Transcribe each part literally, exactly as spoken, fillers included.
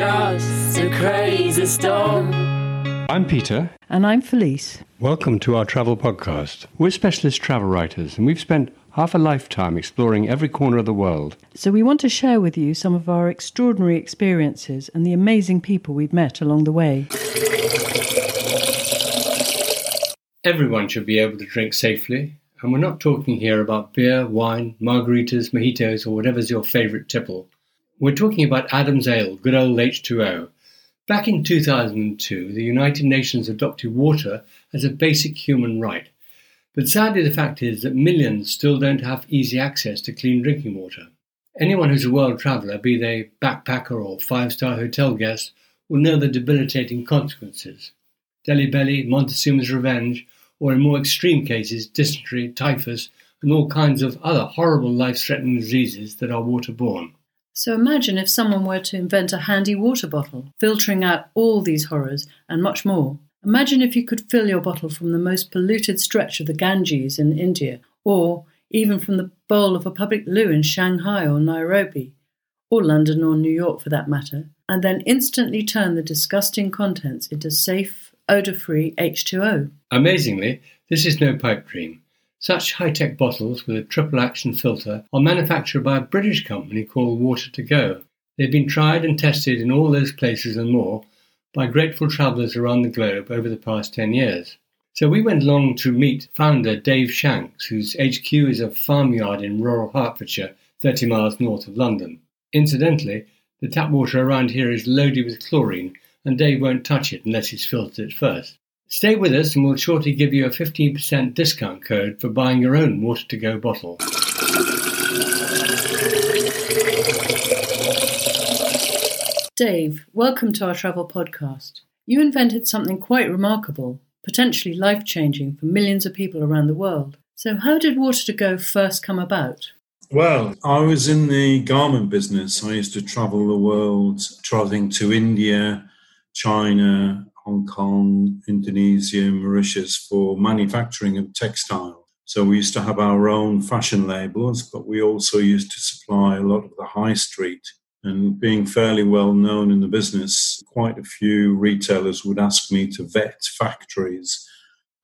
just a crazy storm. I'm Peter. And I'm Felice. Welcome to our travel podcast. We're specialist travel writers and we've spent half a lifetime exploring every corner of the world. So we want to share with you some of our extraordinary experiences and the amazing people we've met along the way. Everyone should be able to drink safely, and we're not talking here about beer, wine, margaritas, mojitos, or whatever's your favourite tipple. We're talking about Adam's Ale, good old H two O. Back in two thousand two, the United Nations adopted water as a basic human right. But sadly, the fact is that millions still don't have easy access to clean drinking water. Anyone who's a world traveller, be they backpacker or five-star hotel guest, will know the debilitating consequences. Delhi belly, Montezuma's revenge, or in more extreme cases, dysentery, typhus, and all kinds of other horrible life-threatening diseases that are waterborne. So imagine if someone were to invent a handy water bottle, filtering out all these horrors and much more. Imagine if you could fill your bottle from the most polluted stretch of the Ganges in India, or even from the bowl of a public loo in Shanghai or Nairobi, or London or New York for that matter, and then instantly turn the disgusting contents into safe, odour-free H two O. Amazingly, this is no pipe dream. Such high-tech bottles with a triple-action filter are manufactured by a British company called Water-to-Go. They've been tried and tested in all those places and more, by grateful travellers around the globe over the past ten years. So we went along to meet founder Dave Shanks, whose H Q is a farmyard in rural Hertfordshire, thirty miles north of London. Incidentally, the tap water around here is loaded with chlorine, and Dave won't touch it unless he's filtered it first. Stay with us and we'll shortly give you a fifteen percent discount code for buying your own Water-to-Go bottle. Dave, welcome to our travel podcast. You invented something quite remarkable, potentially life-changing for millions of people around the world. So how did Water-to-Go first come about? Well, I was in the garment business. I used to travel the world, travelling to India, China, Hong Kong, Indonesia, Mauritius for manufacturing of textile. So we used to have our own fashion labels, but we also used to supply a lot of the high street. And being fairly well known in the business, quite a few retailers would ask me to vet factories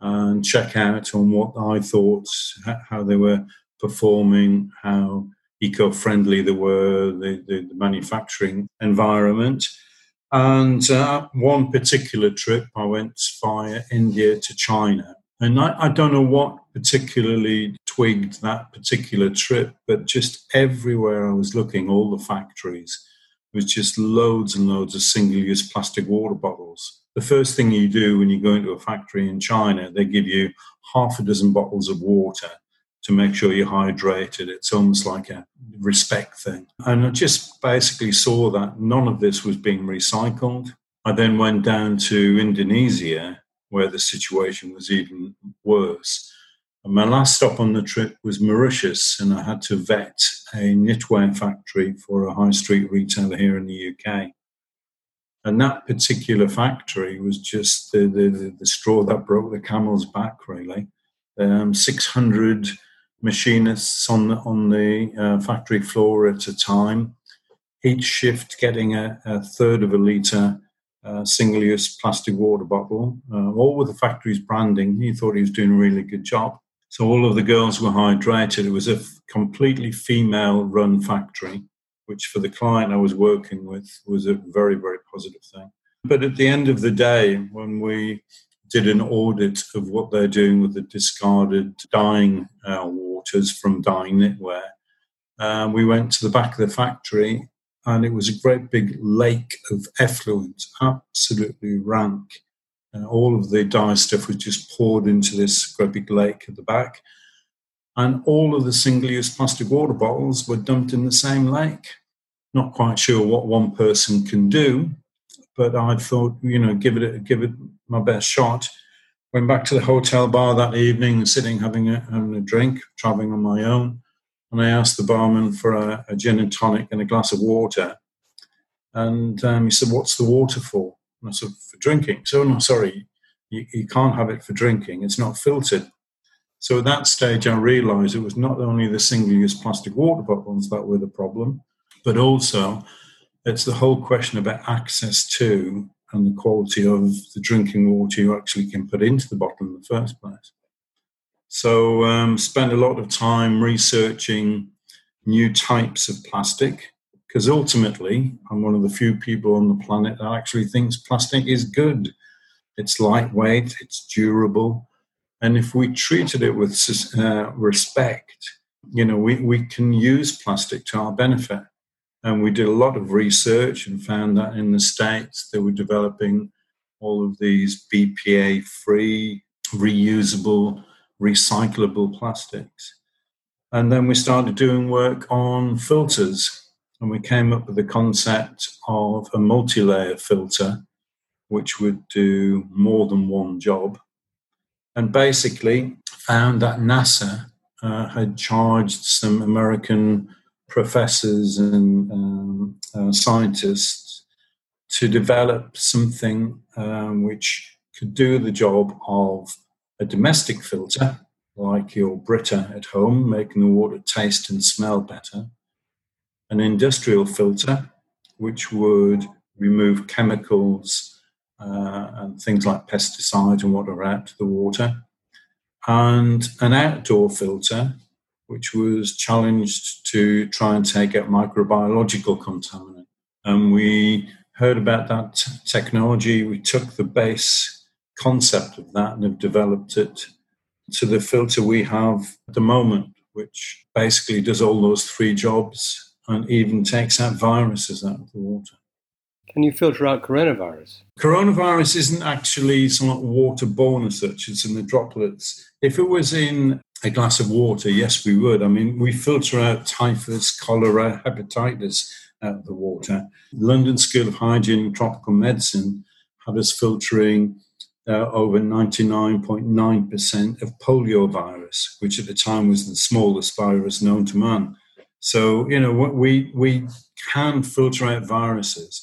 and check out on what I thought, how they were performing, how eco-friendly they were, the, the, the manufacturing environment. And uh, one particular trip, I went via India to China. And I, I don't know what particularly twigged that particular trip, but just everywhere I was looking, all the factories, it was just loads and loads of single-use plastic water bottles. The first thing you do when you go into a factory in China, they give you half a dozen bottles of water to make sure you're hydrated. It's almost like a respect thing. And I just basically saw that none of this was being recycled. I then went down to Indonesia, where the situation was even worse. And my last stop on the trip was Mauritius, and I had to vet a knitwear factory for a high street retailer here in the U K. And that particular factory was just the, the, the straw that broke the camel's back, really. Um, six hundred machinists on the, on the uh, factory floor at a time, each shift getting a, a third of a litre Uh, single-use plastic water bottle, uh, all with the factory's branding. He thought he was doing a really good job. So all of the girls were hydrated. It was a f- completely female-run factory, which for the client I was working with was a very, very positive thing. But at the end of the day, when we did an audit of what they're doing with the discarded dyeing uh, waters from dyeing knitwear, uh, we went to the back of the factory. And it was a great big lake of effluent, absolutely rank. And all of the dye stuff was just poured into this great big lake at the back. And all of the single-use plastic water bottles were dumped in the same lake. Not quite sure what one person can do, but I thought, you know, give it, a, give it my best shot. Went back to the hotel bar that evening, sitting, having a, having a drink, travelling on my own. And I asked the barman for a, a gin and tonic and a glass of water. And um, he said, what's the water for? And I said, for drinking. So, no, sorry, you, you can't have it for drinking. It's not filtered. So at that stage, I realised it was not only the single-use plastic water bottles that were the problem, but also it's the whole question about access to and the quality of the drinking water you actually can put into the bottle in the first place. So um, spend a lot of time researching new types of plastic, because ultimately I'm one of the few people on the planet that actually thinks plastic is good. It's lightweight, it's durable, and if we treated it with uh, respect, you know, we, we can use plastic to our benefit. And we did a lot of research and found that in the States they were developing all of these B P A-free, reusable, recyclable plastics. And then we started doing work on filters, and we came up with the concept of a multi-layer filter which would do more than one job, and basically found that NASA uh, had charged some American professors and um, uh, scientists to develop something um, which could do the job of a domestic filter, like your Brita at home, making the water taste and smell better, an industrial filter which would remove chemicals Uh, and things like pesticides and what are out to the water, and an outdoor filter which was challenged to try and take out microbiological contaminant. And we heard about that t- technology. We took the base concept of that and have developed it to the filter we have at the moment, which basically does all those three jobs and even takes out viruses out of the water. Can you filter out coronavirus? Coronavirus isn't actually somewhat waterborne as such. It's in the droplets. If it was in a glass of water, yes, we would. I mean, we filter out typhus, cholera, hepatitis out of the water. London School of Hygiene and Tropical Medicine had us filtering uh, over ninety-nine point nine percent of polio virus, which at the time was the smallest virus known to man. So, you know, what we we can filter out viruses.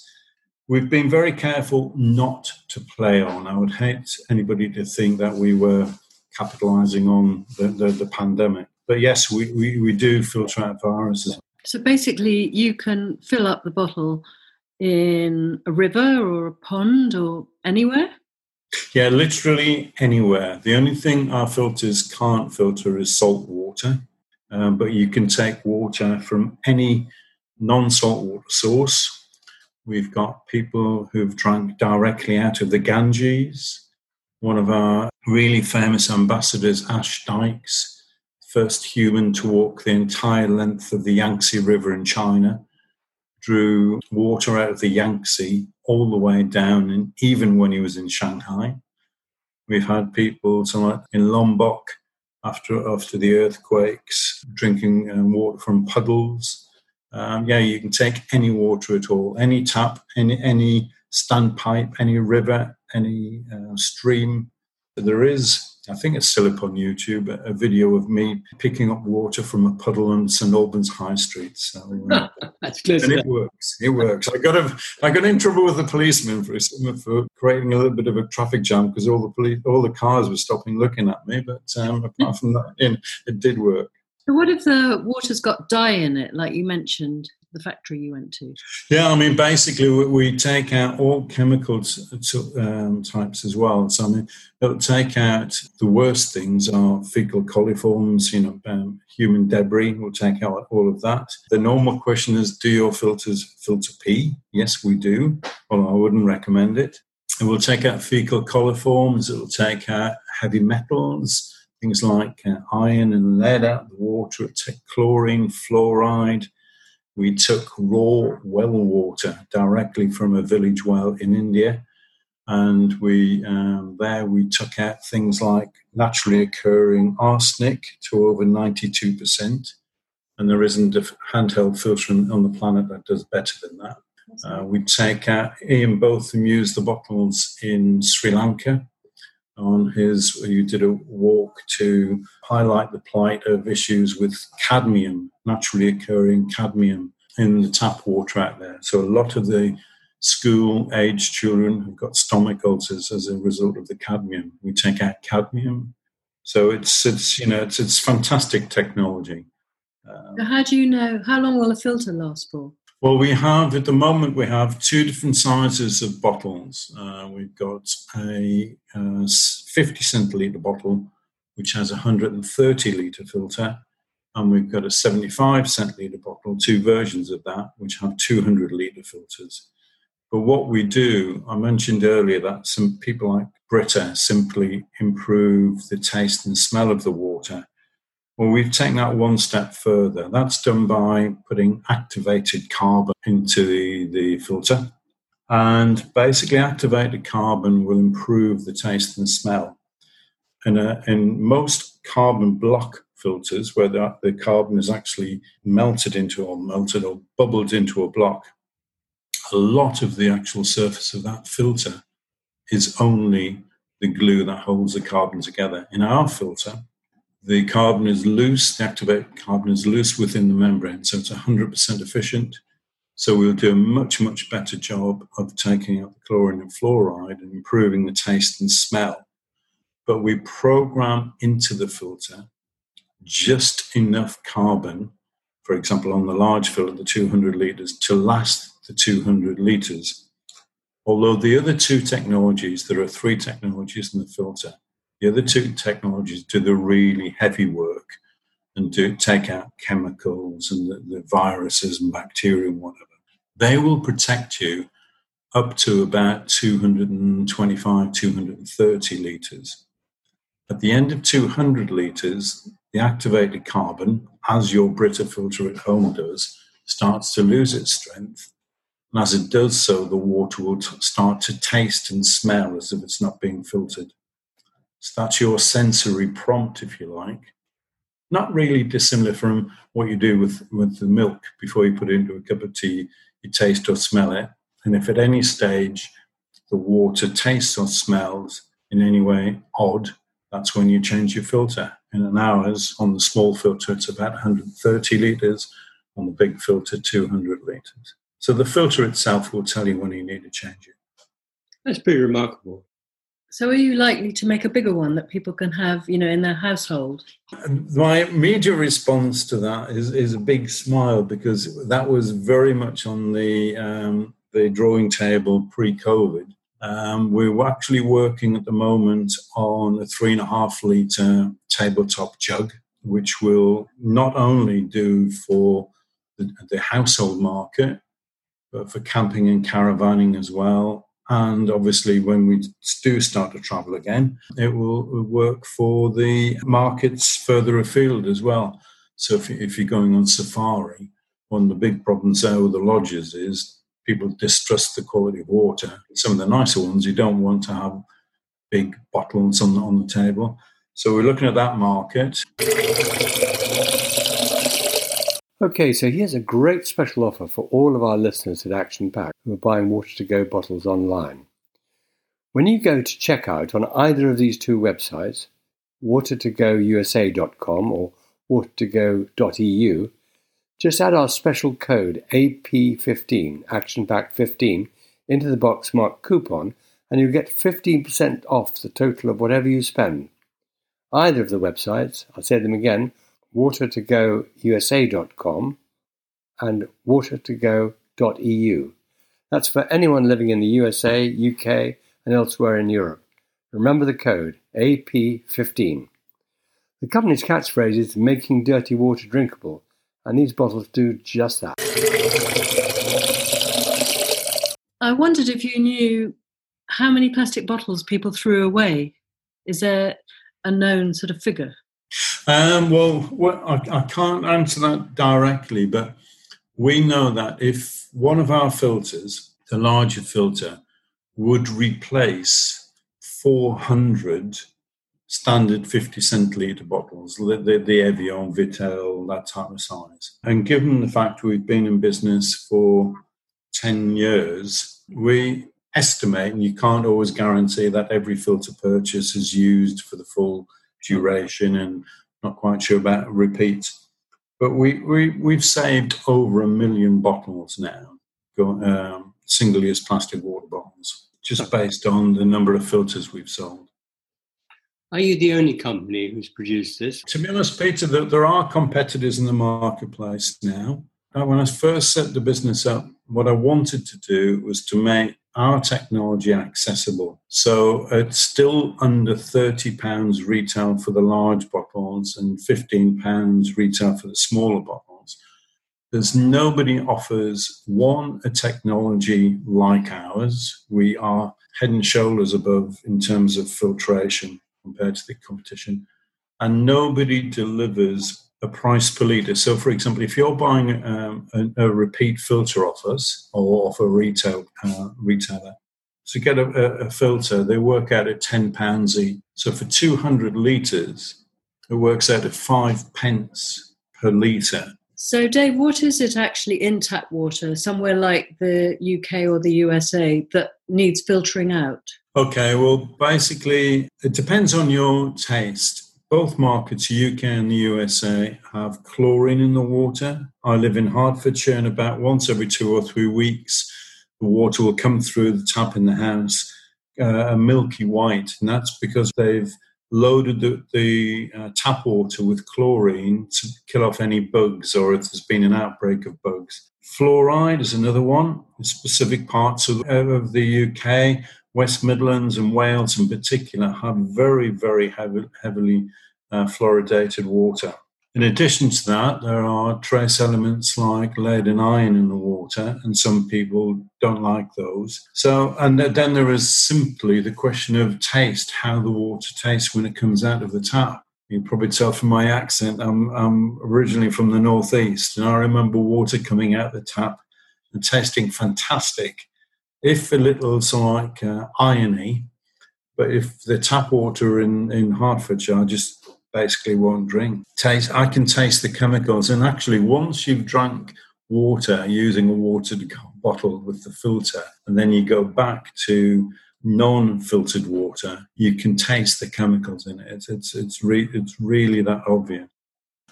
We've been very careful not to play on. I would hate anybody to think that we were capitalising on the, the, the pandemic. But yes, we, we, we do filter out viruses. So basically you can fill up the bottle in a river or a pond or anywhere? Yeah, literally anywhere. The only thing our filters can't filter is salt water. Um, but you can take water from any non-saltwater source. We've got people who've drank directly out of the Ganges. One of our really famous ambassadors, Ash Dykes, first human to walk the entire length of the Yangtze River in China, drew water out of the Yangtze all the way down, and even when he was in Shanghai. We've had people somewhat in Lombok after, after the earthquakes drinking um, water from puddles. Um, yeah, you can take any water at all, any tap, any any standpipe, any river, any uh, stream. There is, I think it's still up on YouTube, a, a video of me picking up water from a puddle on St Albans High Street. So uh, that's close. And it works. It works. I got a, I got in trouble with the policeman for for creating a little bit of a traffic jam because all the police, all the cars were stopping, looking at me. But um, apart from that, it, it did work. So what if the water's got dye in it, like you mentioned, the factory you went to? Yeah, I mean, basically we take out all chemicals um, types as well. So I mean, they'll take out the worst things are fecal coliforms, you know, um, human debris. We'll take out all of that. The normal question is, do your filters filter pee? Yes, we do. Well, I wouldn't recommend it. And we'll take out fecal coliforms. It'll take out heavy metals. Things like uh, iron and lead out of the water. It took chlorine, fluoride. We took raw well water directly from a village well in India, and we um, there we took out things like naturally occurring arsenic to over ninety-two percent, and there isn't a handheld filter on the planet that does better than that. Uh, we take out Ian Botham used the bottles in Sri Lanka. On his, you did a walk to highlight the plight of issues with cadmium, naturally occurring cadmium in the tap water out there. So a lot of the school-aged children have got stomach ulcers as a result of the cadmium. We take out cadmium, so it's it's you know it's it's fantastic technology. Um, so how do you know how long will a filter last for? Well, we have, at the moment, we have two different sizes of bottles. Uh, we've got a uh, fifty centilitre bottle, which has a one hundred thirty litre filter, and we've got a seventy-five centilitre bottle, two versions of that, which have two hundred litre filters. But what we do, I mentioned earlier that some people like Brita simply improve the taste and smell of the water. Well, we've taken that one step further. That's done by putting activated carbon into the, the filter. And basically, activated carbon will improve the taste and smell. And uh, in most carbon block filters, where the, the carbon is actually melted into or melted or bubbled into a block, a lot of the actual surface of that filter is only the glue that holds the carbon together. In our filter, the carbon is loose, the activated carbon is loose within the membrane, so it's one hundred percent efficient. So we'll do a much, much better job of taking out the chlorine and fluoride and improving the taste and smell. But we program into the filter just enough carbon, for example, on the large filter, the two hundred litres, to last the two hundred litres. Although the other two technologies, there are three technologies in the filter, the other two technologies do the really heavy work and do take out chemicals and the, the viruses and bacteria and whatever. They will protect you up to about two hundred twenty-five, two hundred thirty litres. At the end of two hundred litres, the activated carbon, as your Brita filter at home does, starts to lose its strength. And as it does so, the water will t- start to taste and smell as if it's not being filtered. So that's your sensory prompt, if you like. Not really dissimilar from what you do with, with the milk before you put it into a cup of tea. You taste or smell it. And if at any stage the water tastes or smells in any way odd, that's when you change your filter. In an hour's, on the small filter, it's about one hundred thirty litres. On the big filter, two hundred litres. So the filter itself will tell you when you need to change it. That's pretty remarkable. So are you likely to make a bigger one that people can have, you know, in their household? My immediate response to that is, is a big smile, because that was very much on the um, the drawing table pre-COVID. Um, we're actually working at the moment on a three and a half litre tabletop jug, which will not only do for the, the household market, but for camping and caravanning as well. And obviously, when we do start to travel again, it will work for the markets further afield as well. So if you're going on safari, one of the big problems there with the lodges is people distrust the quality of water. Some of the nicer ones, you don't want to have big bottles on the, on the table. So we're looking at that market. Okay, so here's a great special offer for all of our listeners at Action Pack who are buying Water-to-Go bottles online. When you go to checkout on either of these two websites, water to go u s a dot com or water to go dot e u, just add our special code A P fifteen, Action Pack fifteen, into the box marked coupon, and you'll get fifteen percent off the total of whatever you spend. Either of the websites, I'll say them again, water to go u s a dot com and water to go dot e u. That's for anyone living in the U S A, U K, and elsewhere in Europe. Remember the code, A P fifteen. The company's catchphrase is making dirty water drinkable, and these bottles do just that. I wondered if you knew how many plastic bottles people threw away. Is there a known sort of figure? Um, well, I, I can't answer that directly, but we know that if one of our filters, the larger filter, would replace four hundred standard fifty centilitre bottles, the, the, the Evian, Vittel, that type of size. And given the fact we've been in business for ten years, we estimate, and you can't always guarantee that every filter purchase is used for the full duration, and not quite sure about repeats, but we, we, we've saved over a million bottles now, um, single-use plastic water bottles, just based on the number of filters we've sold. Are you the only company who's produced this? To be honest, Peter, there, there are competitors in the marketplace now, Now, when I first set the business up, what I wanted to do was to make our technology accessible. So it's still under thirty pounds retail for the large bottles and fifteen pounds retail for the smaller bottles. There's nobody offers, one, a technology like ours. We are head and shoulders above in terms of filtration compared to the competition. And nobody delivers a price per litre. So, for example, if you're buying um, a, a repeat filter off us or off a retail uh, retailer, to get a, a filter, they work out at ten pounds each. So for two hundred litres, it works out at five pence per litre. So, Dave, what is it actually in tap water, somewhere like the U K or the U S A, that needs filtering out? Okay, well, basically, it depends on your taste. Both markets, U K and the U S A, have chlorine in the water. I live in Hertfordshire, and about once every two or three weeks, the water will come through the tap in the house, uh, milky white, and that's because they've loaded the, the uh, tap water with chlorine to kill off any bugs or if there's been an outbreak of bugs. Fluoride is another one. In specific parts of, of the U K, West Midlands and Wales in particular, have very, very heavy, heavily uh, fluoridated water. In addition to that, there are trace elements like lead and iron in the water, and some people don't like those. So, and then there is simply the question of taste, how the water tastes when it comes out of the tap. You can probably tell from my accent, I'm, I'm originally from the northeast, and I remember water coming out the tap and tasting fantastic. If a little, so like uh, irony, but if the tap water in, in Hertfordshire, I just basically won't drink. Taste, I can taste the chemicals. And actually, once you've drank water using a watered bottle with the filter, and then you go back to non-filtered water, you can taste the chemicals in it. It's, it's, it's, re- it's really that obvious.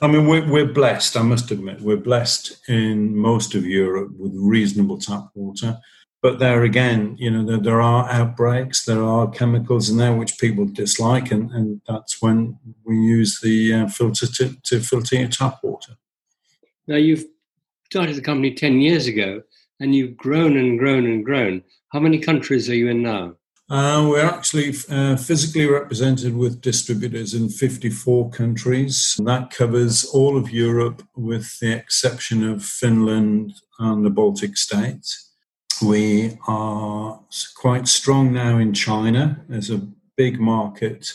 I mean, we're, we're blessed, I must admit, we're blessed in most of Europe with reasonable tap water. But there again, you know, there, there are outbreaks, there are chemicals in there which people dislike, and, and that's when we use the uh, filter to, to filter your tap water. Now, you've started the company ten years ago, and you've grown and grown and grown. How many countries are you in now? Uh, we're actually uh, physically represented with distributors in fifty-four countries. That covers all of Europe with the exception of Finland and the Baltic states. We are quite strong now in China. There's a big market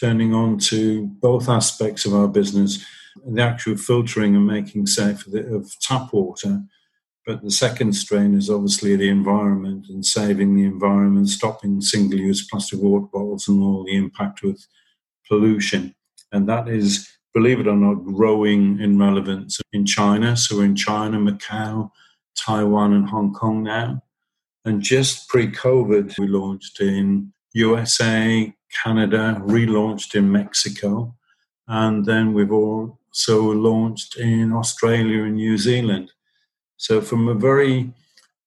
turning on to both aspects of our business, the actual filtering and making safe of tap water. But the second strain is obviously the environment and saving the environment, stopping single-use plastic water bottles and all the impact with pollution. And that is, believe it or not, growing in relevance in China. So in China, Macau, Taiwan and Hong Kong now. And just pre-COVID, we launched in U S A, Canada, relaunched in Mexico, and then we've also launched in Australia and New Zealand. So from a very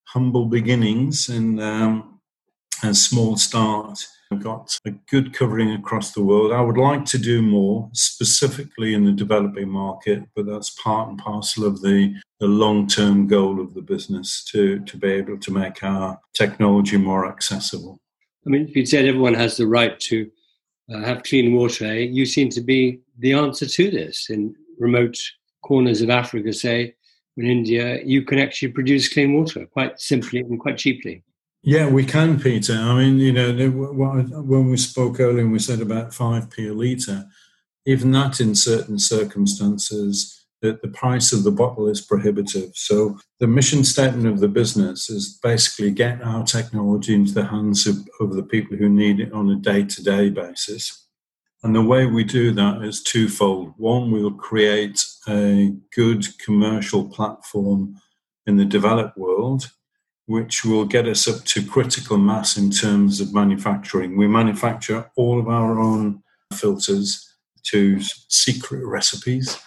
humble beginnings and um, a small start, we've got a good covering across the world. I would like to do more, specifically in the developing market, but that's part and parcel of the, the long-term goal of the business, to, to be able to make our technology more accessible. I mean, if you said everyone has the right to uh, have clean water, eh? You seem to be the answer to this. In remote corners of Africa, say, in India, you can actually produce clean water quite simply and quite cheaply. Yeah, we can, Peter. I mean, you know, when we spoke earlier and we said about five p a litre, even that in certain circumstances, that the price of the bottle is prohibitive. So the mission statement of the business is basically get our technology into the hands of, of the people who need it on a day-to-day basis. And the way we do that is twofold. One, we'll create a good commercial platform in the developed world, which will get us up to critical mass in terms of manufacturing. We manufacture all of our own filters to secret recipes,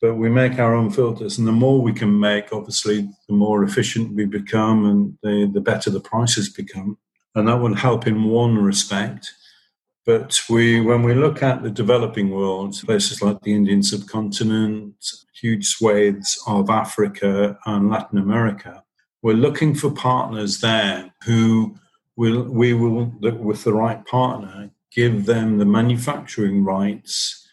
but we make our own filters. And the more we can make, obviously, the more efficient we become and the, the better the prices become. And that will help in one respect. But we, when we look at the developing world, places like the Indian subcontinent, huge swathes of Africa and Latin America. We're looking for partners there who will, we will, with the right partner, give them the manufacturing rights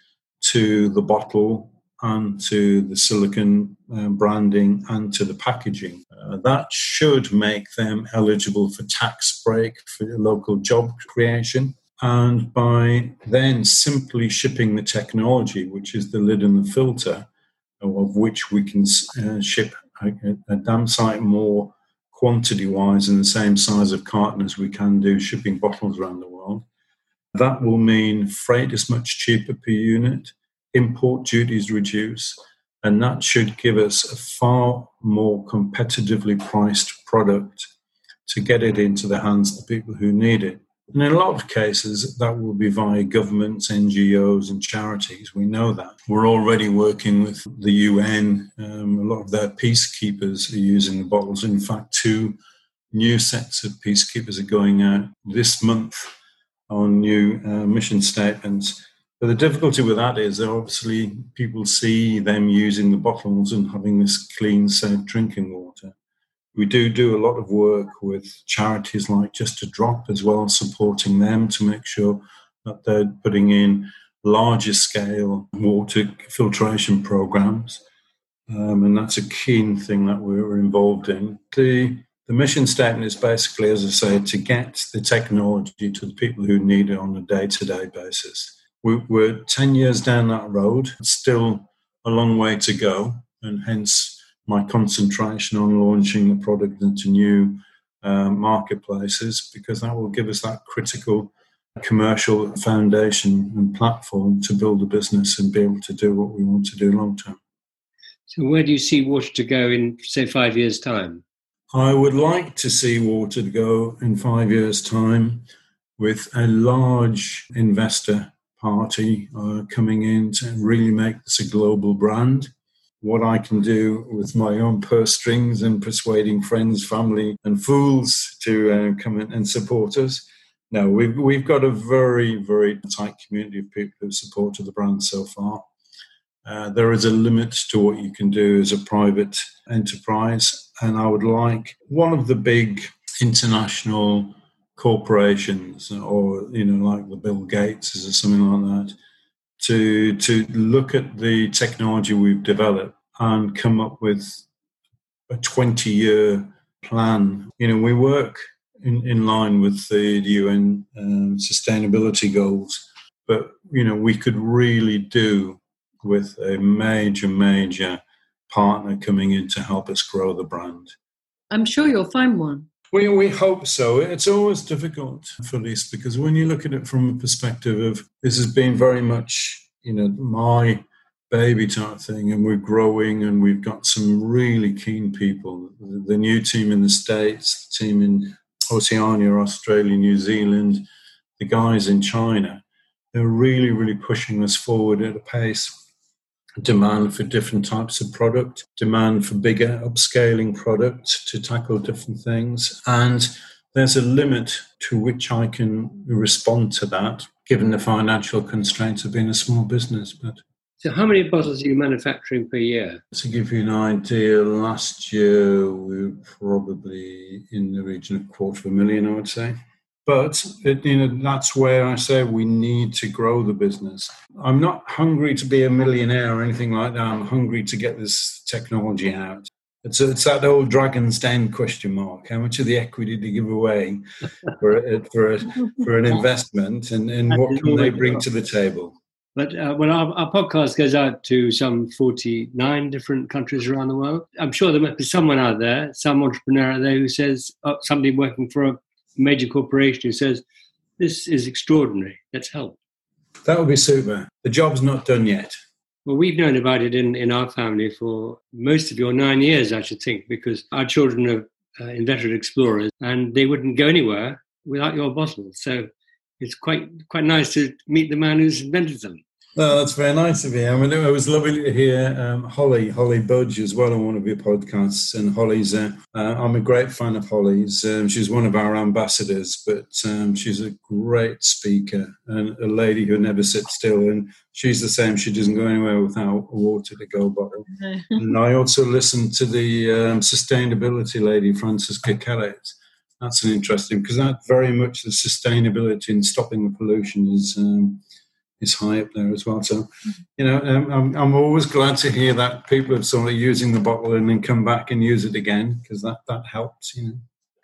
to the bottle and to the silicone uh, branding and to the packaging. Uh, that should make them eligible for tax break for local job creation. And by then simply shipping the technology, which is the lid and the filter, of which we can uh, ship a, a damn sight more quantity-wise in the same size of carton as we can do shipping bottles around the world. That will mean freight is much cheaper per unit, import duties reduce, and that should give us a far more competitively priced product to get it into the hands of the people who need it. And in a lot of cases, that will be via governments, N G Os and charities. We know that. We're already working with the U N. Um, a lot of their peacekeepers are using the bottles. In fact, two new sets of peacekeepers are going out this month on new uh, mission statements. But the difficulty with that is that obviously people see them using the bottles and having this clean, safe drinking water. We do do a lot of work with charities like Just a Drop as well, supporting them to make sure that they're putting in larger scale water filtration programs. Um, and that's a keen thing that we're involved in. The, the mission statement is basically, as I say, to get the technology to the people who need it on a day-to-day basis. We, we're ten years down that road, still a long way to go, and hence my concentration on launching the product into new uh, marketplaces, because that will give us that critical commercial foundation and platform to build a business and be able to do what we want to do long term. So where do you see Water to Go in, say, five years' time? I would like to see Water to Go in five years' time with a large investor party uh, coming in to really make this a global brand. What I can do with my own purse strings and persuading friends, family, and fools to uh, come in and support us. No, we've, we've got a very, very tight community of people who have supported the brand so far. Uh, there is a limit to what you can do as a private enterprise, and I would like one of the big international corporations, or, you know, like the Bill Gates or something like that, to to look at the technology we've developed and come up with a twenty-year plan. You know, we work in, in line with the, the U N um, sustainability goals, but, you know, we could really do with a major, major partner coming in to help us grow the brand. I'm sure you'll find one. We, we hope so. It's always difficult, Felice, because when you look at it from a perspective of this has been very much, you know, my baby type thing, and we're growing and we've got some really keen people. The new team in the States, the team in Oceania, Australia, New Zealand, the guys in China, they're really, really pushing us forward at a pace. Demand for different types of product, demand for bigger upscaling product to tackle different things. And there's a limit to which I can respond to that, given the financial constraints of being a small business. But so how many bottles are you manufacturing per year? To give you an idea, last year we were probably in the region of a quarter of a million, I would say. But it, you know, that's where I say we need to grow the business. I'm not hungry to be a millionaire or anything like that. I'm hungry to get this technology out. It's, it's that old Dragon's Den question mark. How much of the equity to give away for a, for, a, for an investment, and, and what can they bring to the table? But uh, well, our, our podcast goes out to some forty-nine different countries around the world. I'm sure there must be someone out there, some entrepreneur out there who says, oh, somebody working for a major corporation who says, this is extraordinary, let's help. That would be super. The job's not done yet. Well, we've known about it in, in our family for most of your nine years, I should think, because our children are uh, inveterate explorers and they wouldn't go anywhere without your bottles. So it's quite quite nice to meet the man who's invented them. No, that's very nice of you. I mean, it was lovely to hear um, Holly, Holly Budge as well on one of your podcasts. And Holly's, uh, uh, I'm a great fan of Holly's. Um, she's one of our ambassadors, but um, she's a great speaker and a lady who never sits still. And she's the same. She doesn't go anywhere without a Water-to-Go bottle. And I also listened to the um, sustainability lady, Francesca Kellett. That's an interesting, because that's very much the sustainability and stopping the pollution is... Um, is high up there as well. So, you know, um, I'm, I'm always glad to hear that people are sort of using the bottle and then come back and use it again, because that, that helps, you know.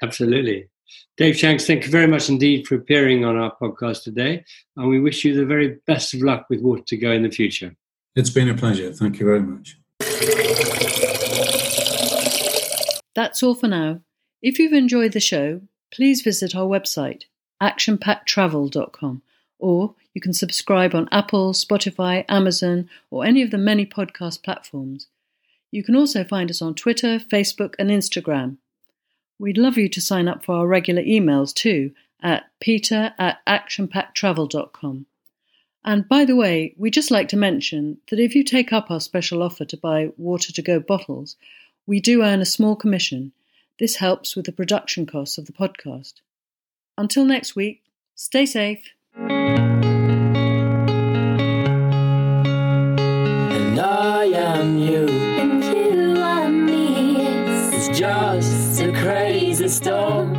Absolutely. Dave Shanks, thank you very much indeed for appearing on our podcast today. And we wish you the very best of luck with Water-to-Go in the future. It's been a pleasure. Thank you very much. That's all for now. If you've enjoyed the show, please visit our website, action pack travel dot com, or you can subscribe on Apple, Spotify, Amazon, or any of the many podcast platforms. You can also find us on Twitter, Facebook, and Instagram. We'd love you to sign up for our regular emails too at peter at action pack travel dot com. And by the way, we just like to mention that if you take up our special offer to buy Water-to-Go bottles, we do earn a small commission. This helps with the production costs of the podcast. Until next week, stay safe. I am you, and you are me. It's just a crazy storm.